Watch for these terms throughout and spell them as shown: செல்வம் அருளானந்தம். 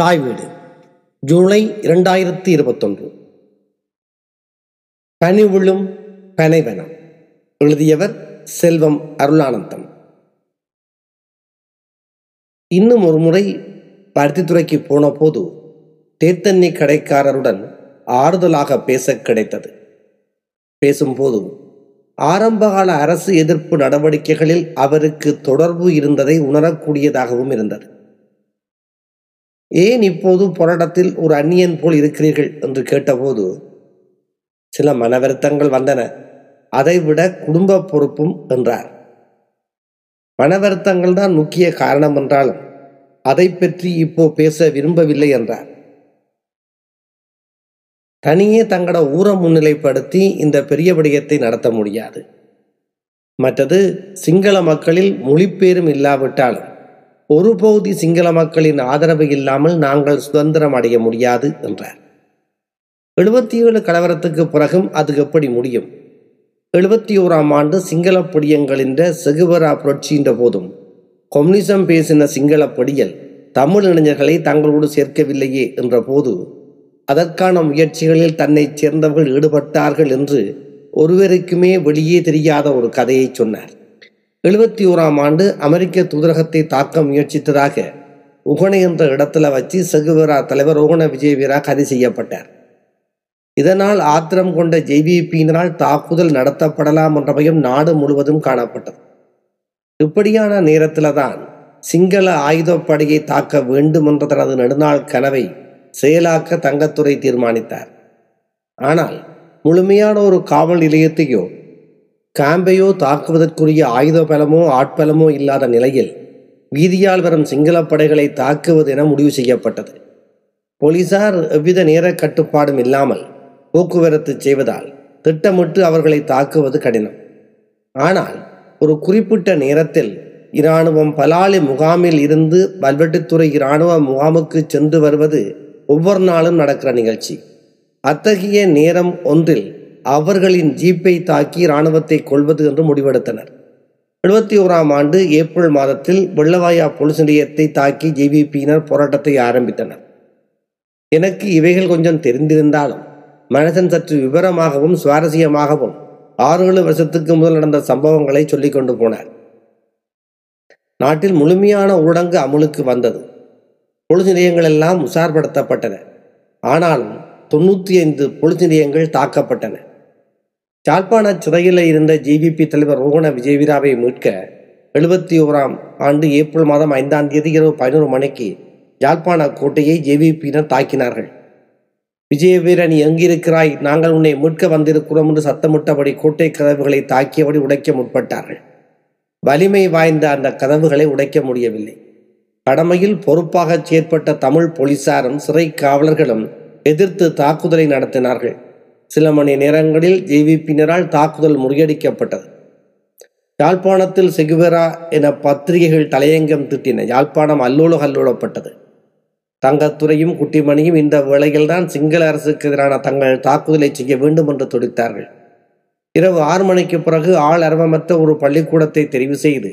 தாய் வீடு ஜூலை 2021. பனி விழும் பனைவனம். எழுதியவர் செல்வம் அருளானந்தம். இன்னும் ஒரு முறை பருத்தித்துறைக்கு போன போது தேத்தண்ணி கடைக்காரருடன் ஆறுதலாக பேச கிடைத்தது. பேசும்போது ஆரம்பகால அரசு எதிர்ப்பு நடவடிக்கைகளில் அவருக்கு தொடர்பு இருந்ததை உணரக்கூடியதாகவும் இருந்தது. ஏன் இப்போது போராட்டத்தில் ஒரு அந்நியன் போல் இருக்கிறீர்கள் என்று கேட்டபோது சில மனவருத்தங்கள் வந்தன, அதைவிட குடும்ப பொறுப்பும் என்றார். மனவருத்தங்கள் தான் முக்கிய காரணம் என்றாலும் அதை பற்றி இப்போ பேச விரும்பவில்லை என்றார். தனியே தங்களோட ஊரை முன்னிலைப்படுத்தி இந்த பெரிய விடயத்தை நடத்த முடியாது. மற்றது சிங்கள மக்களில் மொழிப்பேரும் இல்லாவிட்டாலும் ஒரு பகுதி சிங்கள மக்களின் ஆதரவு இல்லாமல் நாங்கள் சுதந்திரம் அடைய முடியாது என்றார். 77 கலவரத்துக்கு பிறகும் அது எப்படி முடியும்? 71ஆம் ஆண்டு சிங்கள பிடியங்களின் செகுவரா புரட்சியின் போதும் கம்யூனிசம் பேசின சிங்கள பிடியல் தமிழ் இளைஞர்களை தங்களோடு சேர்க்கவில்லையே என்ற போது அதற்கான முயற்சிகளில் தன்னை சேர்ந்தவர்கள் ஈடுபட்டார்கள் என்று ஒருவருக்குமே வெளியே தெரியாத ஒரு கதையை சொன்னார். 71ஆம் ஆண்டு அமெரிக்க தூதரகத்தை தாக்க முயற்சித்ததாக உகனை என்ற இடத்துல வச்சு செகுவரா தலைவர் உகன விஜயவீரா கைது செய்யப்பட்டார். இதனால் ஆத்திரம் கொண்ட ஜேவிபியினரால் தாக்குதல் நடத்தப்படலாம் என்ற பயம் நாடு முழுவதும் காணப்பட்டது. இப்படியான நேரத்தில் தான் சிங்கள ஆயுதப்படையை தாக்க வேண்டும் என்ற தனது நெடுநாள் கனவை செயலாக்க தங்கத்துறை தீர்மானித்தார். ஆனால் முழுமையான ஒரு காவல் நிலையத்தையோ காம்பையோ தாக்குவதற்குரிய ஆயுத பலமோ ஆட்பலமோ இல்லாத நிலையில் வீதியால் வரும் சிங்கள படைகளை தாக்குவது என முடிவு செய்யப்பட்டது. போலீசார் எவ்வித நேர கட்டுப்பாடும் இல்லாமல் போக்குவரத்து செய்வதால் திட்டமிட்டு அவர்களை தாக்குவது கடினம். ஆனால் ஒரு குறிப்பிட்ட நேரத்தில் இராணுவம் பலாலி முகாமில் இருந்து வல்வெட்டித்துறை இராணுவ முகாமுக்கு சென்று வருவது ஒவ்வொரு நாளும் நடக்கிற நிகழ்ச்சி. அத்தகைய நேரம் ஒன்றில் அவர்களின் ஜீப்பை தாக்கி இராணுவத்தை கொள்வது என்று முடிவெடுத்தனர். 71ஆம் ஆண்டு ஏப்ரல் மாதத்தில் வெள்ளவாயா போலீஸ் நிலையத்தை தாக்கி ஜேவிபியினர் போராட்டத்தை ஆரம்பித்தனர். எனக்கு இவைகள் கொஞ்சம் தெரிந்திருந்தாலும் மனசன் சற்று விவரமாகவும் சுவாரஸ்யமாகவும் 6-7 வருஷத்துக்கு முதல் நடந்த சம்பவங்களை சொல்லிக் கொண்டு போனார். நாட்டில் முழுமையான ஊரடங்கு அமுலுக்கு வந்தது. பொலிஸ் நிலையங்கள் எல்லாம் உசார்படுத்தப்பட்டன. ஆனாலும் 95 பொலிஸ் நிலையங்கள் தாக்கப்பட்டன. யாழ்ப்பாண சிறையில் இருந்த ஜேவிபி தலைவர் ரோகண விஜயவீராவை மீட்க 71ஆம் ஆண்டு ஏப்ரல் மாதம் 5ஆம் தேதி இரவு 11 மணிக்கு யாழ்ப்பாண கோட்டையை ஜேவிபியினர் தாக்கினார்கள். விஜயவீரன், எங்கிருக்கிறாய்? நாங்கள் உன்னை மீட்க வந்திருக்கிறோம் என்று சத்தமிட்டபடி கோட்டை கதவுகளை தாக்கியபடி உடைக்க முற்பட்டார்கள். வலிமை வாய்ந்த அந்த கதவுகளை உடைக்க முடியவில்லை. கடமையில் பொறுப்பாக செயற்பட்ட தமிழ் போலீசாரும் சிறை காவலர்களும் எதிர்த்து தாக்குதலை நடத்தினார்கள். சில மணி நேரங்களில் ஜேவிபியினரால் தாக்குதல் முறியடிக்கப்பட்டது. யாழ்ப்பாணத்தில் செகுவரா என பத்திரிகைகள் தலையங்கம் திட்டின. யாழ்ப்பாணம் அல்லோலப்பட்டது. தங்கத்துறையும் குட்டிமணியும் இந்த வேளையில்தான் சிங்கள அரசுக்கு எதிரான தங்கள் தாக்குதலை செய்ய வேண்டும் என்று துடித்தார்கள். இரவு 6 மணிக்கு பிறகு ஆள் அரவமற்ற ஒரு பள்ளிக்கூடத்தை தெரிவு செய்து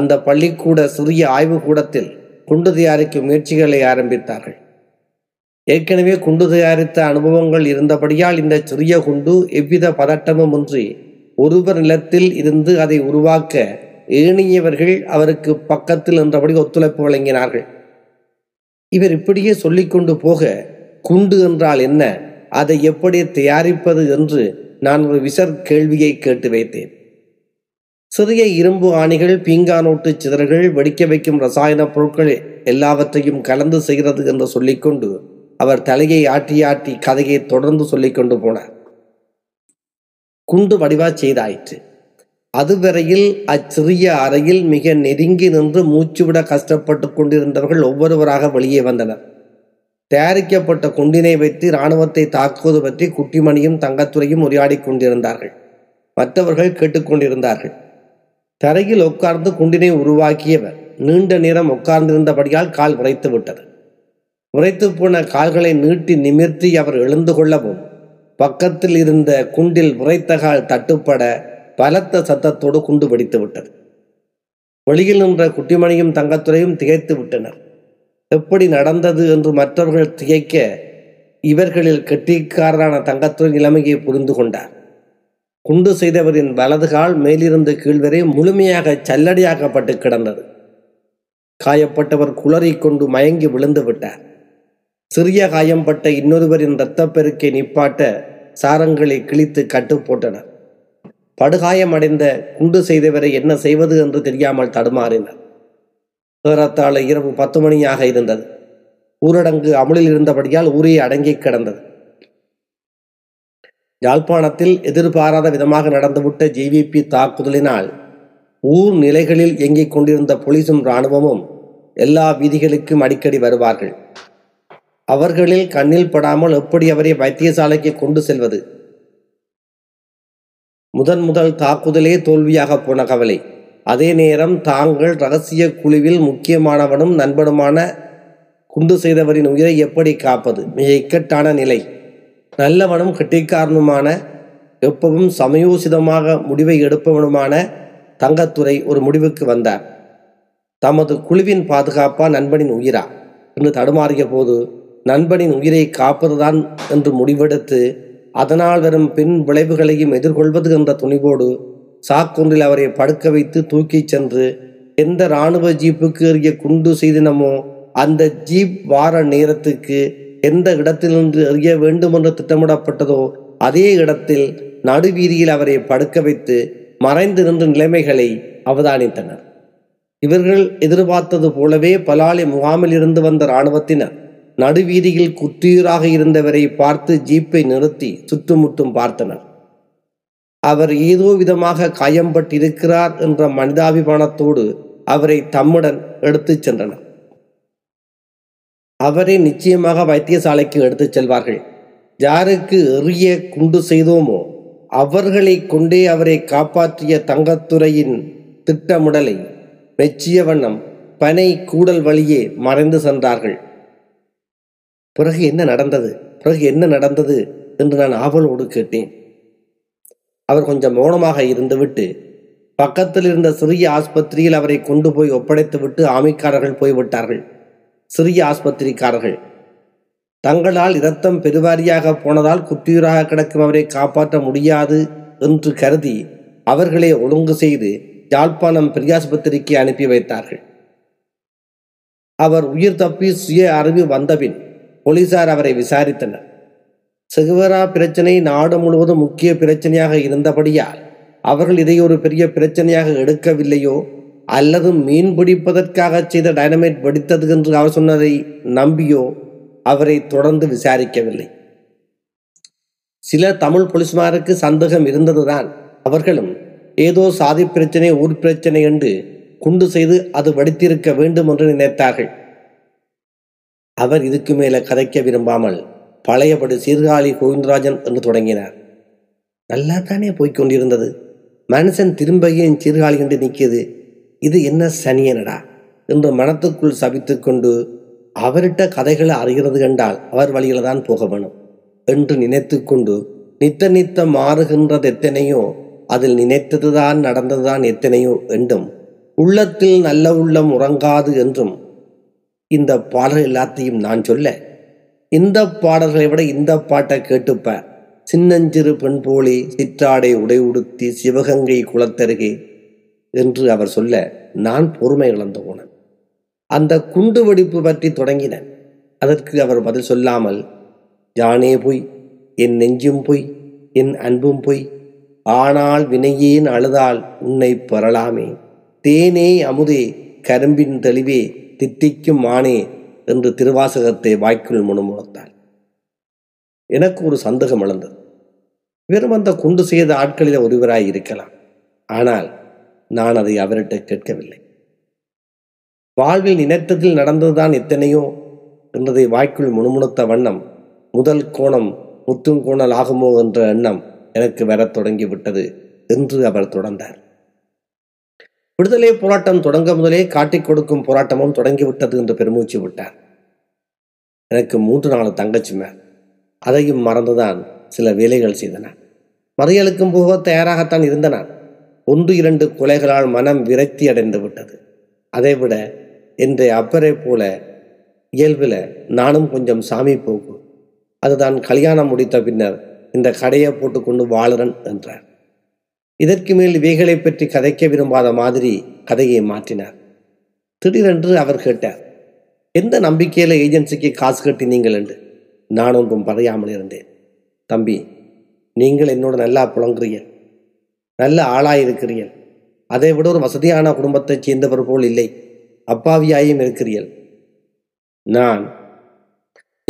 அந்த பள்ளிக்கூட சிறிய ஆய்வுக்கூடத்தில் குண்டு தயாரிக்கும் முயற்சிகளை ஆரம்பித்தார்கள். ஏற்கனவே குண்டு தயாரித்த அனுபவங்கள் இருந்தபடியால் இந்த சிறிய குண்டு எவ்வித பதட்டமும் இன்றி ஒருவர் நிலத்தில் இருந்து அதை உருவாக்க ஏனையவர்கள் அவருக்கு பக்கத்தில் என்றபடி ஒத்துழைப்பு வழங்கினார்கள். இவர் இப்படியே சொல்லிக்கொண்டு போக குண்டு என்றால் என்ன, அதை எப்படி தயாரிப்பது என்று நான் ஒரு விசர் கேள்வியை கேட்டு வைத்தேன். சிறிய இரும்பு ஆணிகள், பீங்கானோட்டு சிதறுகள், வெடிக்க வைக்கும் ரசாயன பொருட்கள் எல்லாவற்றையும் கலந்து செய்கிறது என்று சொல்லிக்கொண்டு அவர் தலையை ஆட்டி கதையை தொடர்ந்து சொல்லிக்கொண்டு போனார். குண்டு வடிவா செய்தாயிற்று. அதுவரையில் அச்சிறிய அறையில் மிக நெருங்கி நின்று மூச்சுவிட கஷ்டப்பட்டு கொண்டிருந்தவர்கள் ஒவ்வொருவராக வெளியே வந்தனர். தயாரிக்கப்பட்ட குண்டினை வைத்து இராணுவத்தை தாக்குவது பற்றி குட்டிமணியும் தங்கத்துறையும் உரையாடி கொண்டிருந்தார்கள். மற்றவர்கள் கேட்டுக்கொண்டிருந்தார்கள். தரையில் உட்கார்ந்து குண்டினை உருவாக்கியவர் நீண்ட நேரம் உட்கார்ந்திருந்தபடியால் கால் உரைத்து விட்டது. உரைத்து போன கால்களை நீட்டி நிமிர்த்தி அவர் எழுந்து கொள்ளவும் பக்கத்தில் இருந்த குண்டில் உரைத்த கால் தட்டுப்பட பலத்த சத்தத்தோடு குண்டு வெடித்து விட்டது. வெளியில் நின்ற குட்டிமணியும் தங்கத்துறையும் திகைத்து விட்டனர். எப்படி நடந்தது என்று மற்றவர்கள் திகைக்க இவர்களில் கெட்டிக்காரரான தங்கத்துறை இளமையை புரிந்து கொண்டார். குண்டு செய்தவரின் வலதுகால் மேலிருந்து கீழ்வரை முழுமையாக சல்லடியாக்கப்பட்டு கிடந்தது. காயப்பட்டவர் குளறிக்கொண்டு மயங்கி விழுந்து விட்டார். சிறிய காயம்பட்ட இன்னொருவரின் இரத்தப்பெருக்கை நிப்பாட்ட சாரங்களை கிழித்து கட்டு போட்டனர். படுகாயமடைந்த குண்டு செய்தவரை என்ன செய்வது என்று தெரியாமல் தடுமாறினர். ஏறத்தாழ இரவு 10 மணியாக இருந்தது. ஊரடங்கு அமுலில் இருந்தபடியால் ஊரே அடங்கி கிடந்தது. யாழ்ப்பாணத்தில் எதிர்பாராத விதமாக நடந்துவிட்ட ஜேவிபி தாக்குதலினால் ஊர் நிலைகளில் இயங்கிக் கொண்டிருந்த போலீசும் இராணுவமும் எல்லா வீதிகளுக்கும் அடிக்கடி வருவார்கள். அவர்களில் கண்ணில் படாமல் எப்படி அவரை வைத்தியசாலைக்கு கொண்டு செல்வது? முதல் தாக்குதலே தோல்வியாக போன கவலை. அதே நேரம் தாங்கள் இரகசிய குழுவில் முக்கியமானவனும் நண்பனுமான குண்டு செய்தவரின் உயிரை எப்படி காப்பது? மிக இக்கட்டான நிலை. நல்லவனும் கெட்டிக்காரனுமான எப்பவும் சமயோசிதமாக முடிவை எடுப்பவனுமான தங்கத்துரை ஒரு முடிவுக்கு வந்தார். தமது குழுவின் பாதுகாப்பா நண்பனின் உயிரா என்று தடுமாறிய போது நண்பனின் உயிரை காப்பதுதான் என்று முடிவெடுத்து அதனால் வரும் பின் விளைவுகளையும் எதிர்கொள்வது என்ற துணிவோடு சாக்கொன்றில் அவரை படுக்க வைத்து தூக்கிச் சென்று எந்த இராணுவ ஜீப்புக்கு எறிய குண்டு செய்தினமோ அந்த ஜீப் வார நேரத்துக்கு எந்த இடத்திலிருந்து எறிய வேண்டும் என்று திட்டமிடப்பட்டதோ அதே இடத்தில் நடுவீதியில் அவரை படுக்க வைத்து மறைந்திருந்த நிலைமைகளை அவதானித்தனர். இவர்கள் எதிர்பார்த்தது போலவே பலாலி முகாமில் இருந்து வந்த இராணுவத்தினர் நடுவீதியில் குற்றியூராக இருந்தவரை பார்த்து ஜீப்பை நிறுத்தி சுற்றுமுற்றும் பார்த்தனர். அவர் ஏதோ விதமாக காயம்பட்டிருக்கிறார் என்ற மனிதாபிமானத்தோடு அவரை தம்முடன் எடுத்துச் சென்றனர். அவரை நிச்சயமாக வைத்தியசாலைக்கு எடுத்துச் செல்வார்கள். யாருக்கு எறிய குண்டு செய்தோமோ அவர்களை கொண்டே அவரை காப்பாற்றிய தங்கத்துறையின் திட்டமிடலை மெச்சிய வண்ணம் பனை கூடல் வழியே மறைந்து சென்றார்கள். பிறகு என்ன நடந்தது என்று நான் ஆவலோடு கேட்டேன். அவர் கொஞ்சம் மௌனமாக இருந்துவிட்டு பக்கத்தில் இருந்த சிறிய ஆஸ்பத்திரியில் அவரை கொண்டு போய் ஒப்படைத்துவிட்டு ஆமைக்காரர்கள் போய்விட்டார்கள். சிறிய ஆஸ்பத்திரிக்காரர்கள் தங்களால் இரத்தம் பெருவாரியாக போனதால் குற்றியூராக கிடக்கும் அவரை காப்பாற்ற முடியாது என்று கருதி அவர்களை ஒழுங்கு செய்து யாழ்ப்பாணம் பெரியாஸ்பத்திரிக்கு அனுப்பி வைத்தார்கள். அவர் உயிர் தப்பி சுய அறிவு வந்தபின் போலீசார் அவரை விசாரித்தனர். சிகுவரா பிரச்சனை நாடு முழுவதும் முக்கிய பிரச்சனையாக இருந்தபடியால் அவர்கள் இதை ஒரு பெரிய பிரச்சனையாக எடுக்கவில்லையோ அல்லது மீன் பிடிப்பதற்காக செய்த டைனமைட் வெடித்தது என்று அவர் சொன்னதை நம்பியோ அவரை தொடர்ந்து விசாரிக்கவில்லை. சில தமிழ் போலீஸ்மாருக்கு சந்தேகம் இருந்ததுதான். அவர்களும் ஏதோ சாதி பிரச்சனை ஊர் பிரச்சனை என்று குண்டு செய்து அது வெடித்திருக்க வேண்டும் என்று நினைத்தார்கள். அவர் இதுக்கு மேலே கதைக்க விரும்பாமல் பழையபடி சீர்காழி கோவிந்தராஜன் என்று தொடங்கினார். நல்லா தானே போய்கொண்டிருந்தது, மனுஷன் திரும்பியே சீர்காழி என்று நிற்கியது, இது என்ன சனியனடா என்று மனத்துக்குள் சபித்து கொண்டு அவர்கிட்ட கதைகளை அறிகிறது கண்டால் அவர் வழியில் தான் போக வேணும் என்று நினைத்து கொண்டு நித்த மாறுகின்றது எத்தனையோ, அதில் நினைத்ததுதான் நடந்ததுதான் எத்தனையோ என்றும் உள்ளத்தில் நல்ல உள்ளம் உறங்காது என்றும் இந்த பாடல் எல்லாத்தையும் நான் சொல்ல இந்த பாடல்களை விட இந்த பாட்டை கேட்டுப்ப. சின்னஞ்சிறு பெண் போலி சிற்றாடை உடை உடுத்தி சிவகங்கை குளத்தருகே என்று அவர் சொல்ல நான் பொறுமை இழந்து போனேன். அந்த குண்டு வெடிப்பு பற்றி தொடங்கினேன். அதற்கு அவர் பதில் சொல்லாமல் யானே பொய், என் நெஞ்சும் பொய், என் அன்பும் பொய், ஆனால் வினையேன் அழுதால் உன்னை பெறலாமே, தேனே அமுதே கரும்பின் தெளிவே தித்திக்கும் மானே என்று திருவாசகத்தை வாய்க்குள் முணுமுணுத்தாள். எனக்கு ஒரு சந்தேகம் எழுந்தது. வெறும் அந்த குண்டு செய்த ஆட்களில் ஒருவராய் இருக்கலாம். ஆனால் நான் அதை அவர்கிட்ட கேட்கவில்லை. வாழ்வில் நினைத்ததில் நடந்ததுதான் எத்தனையோ என்றதை வாய்க்குள் முணுமுணுத்த வண்ணம் முதல் கோணம் முத்துங்கோணல் ஆகுமோ என்ற எண்ணம் எனக்கு வரத் தொடங்கிவிட்டது என்று அவர் தொடர்ந்தார். விடுதலை போராட்டம் தொடங்க முதலே காட்டிக் கொடுக்கும் போராட்டமும் தொடங்கிவிட்டது என்று பெருமூச்சு விட்டார். எனக்கு 3 தங்கச்சிமே, அதையும் மறந்துதான் சில வேலைகள் செய்தன. மறியலுக்கும் போக தயாராகத்தான் இருந்தன. 1-2 கொலைகளால் மனம் விரக்தி அடைந்து விட்டது. அதைவிட என்ற அப்பரை போல இயல்பில் நானும் கொஞ்சம் சாமி போகும், அதுதான் கல்யாணம் முடித்த பின்னர் இந்த கடையை போட்டுக்கொண்டு வாழறன் என்றார். இதற்கு மேல் இவைகளை பற்றி கதைக்க விரும்பாத மாதிரி கதையை மாற்றினார். திடீரென்று அவர் கேட்டார், எந்த நம்பிக்கையில் ஏஜென்சிக்கு காசு கட்டினீங்கள் என்று. நான் ஒன்றும் பறையாமல் இருந்தேன். தம்பி, நீங்கள் என்னோட நல்லா புலங்குறீர்கள், நல்ல ஆளாயிருக்கிறீர்கள், அதை விட ஒரு வசதியான குடும்பத்தைச் சேர்ந்தவர் போல் இல்லை, அப்பாவியாயும் இருக்கிறீர்கள். நான்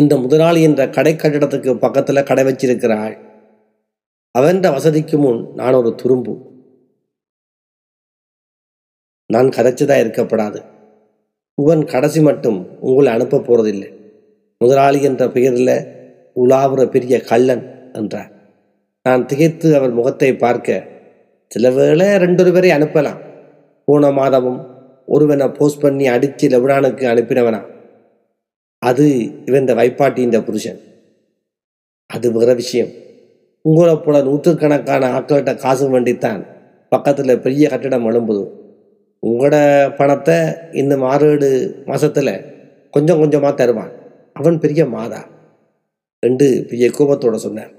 இந்த முதலாளி என்ற கடை கட்டிடத்துக்கு பக்கத்தில் கடை வச்சிருக்கிறாள், அவன்ற வசதிக்கு முன் நான் ஒரு துரும்பு, நான் கதைச்சுதான் இருக்கப்படாது. உன் கடைசி மட்டும் உங்களை அனுப்ப போறதில்லை. முதலாளி என்ற பெயரில் உலாவுற பெரிய கள்ளன் என்றார். நான் திகைத்து அவர் முகத்தை பார்க்க, சில வேளை ரெண்டொரு பேரை அனுப்பலாம், போன மாதமும் ஒருவனை போஸ்ட் பண்ணி அடித்து லெபனானுக்கு அனுப்பினவனா, அது இவன் வைப்பாட்டி இந்த புருஷன், அது வேற விஷயம். உங்களை போல நூற்றுக்கணக்கான ஆட்கள்கிட்ட காசு வேண்டித்தான் பக்கத்தில் பெரிய கட்டிடம் எழும்புது. உங்களோட பணத்தை இந்த 6 மாதத்தில் கொஞ்சம் கொஞ்சமாக தருவான், அவன் பெரிய மாதா என்று பெரிய கோபத்தோடு சொன்னார்.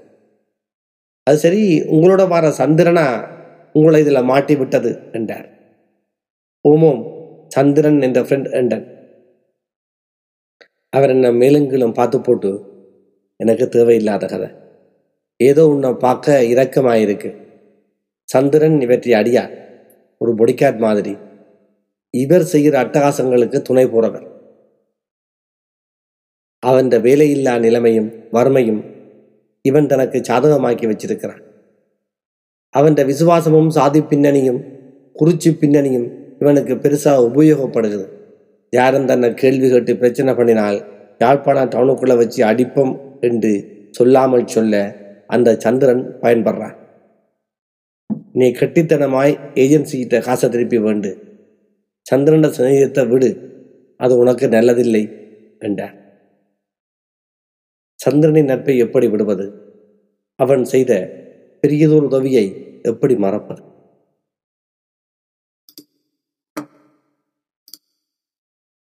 அது சரி, உங்களோட வர சந்திரனா உங்களை இதில் மாட்டி விட்டது என்றார். ஓமோம், சந்திரன் என்ற ஃப்ரெண்ட் என்றான். அவர் என்னை மேலுங்களும் பார்த்து போட்டு, எனக்கு தேவையில்லாத கதை, ஏதோ உன்னை பார்க்க இரக்கமாயிருக்கு, சந்திரன் இவற்றை அடியார், ஒரு பொடிக்காட் மாதிரி, இவர் செய்கிற அட்டகாசங்களுக்கு துணை போறவர், அவன் வேலையில்லா நிலைமையும் வறுமையும் இவன் தனக்கு சாதகமாக்கி வச்சிருக்கிறான், அவன் விசுவாசமும் சாதி பின்னணியும் குறிச்சி பின்னணியும் இவனுக்கு பெருசாக உபயோகப்படுகிறது. யாரும் தன்னை கேள்வி கேட்டு பிரச்சனை பண்ணினால் யாழ்ப்பாணம் டவுனுக்குள்ளே வச்சு அடிப்போம் என்று சொல்லாமல் சொல்ல அந்த சந்திரன் பயன்படுறான். நீ கெட்டித்தனமாய் ஏஜென்சிகிட்ட காசை திருப்பி வேண்டு, சந்திரனை சந்தேகத்தை விடு, அது உனக்கு நல்லதில்லை என்றான். சந்திரனின் நட்பை எப்படி விடுவது? அவன் செய்த பெரியதோர் உதவியை எப்படி மறப்பது?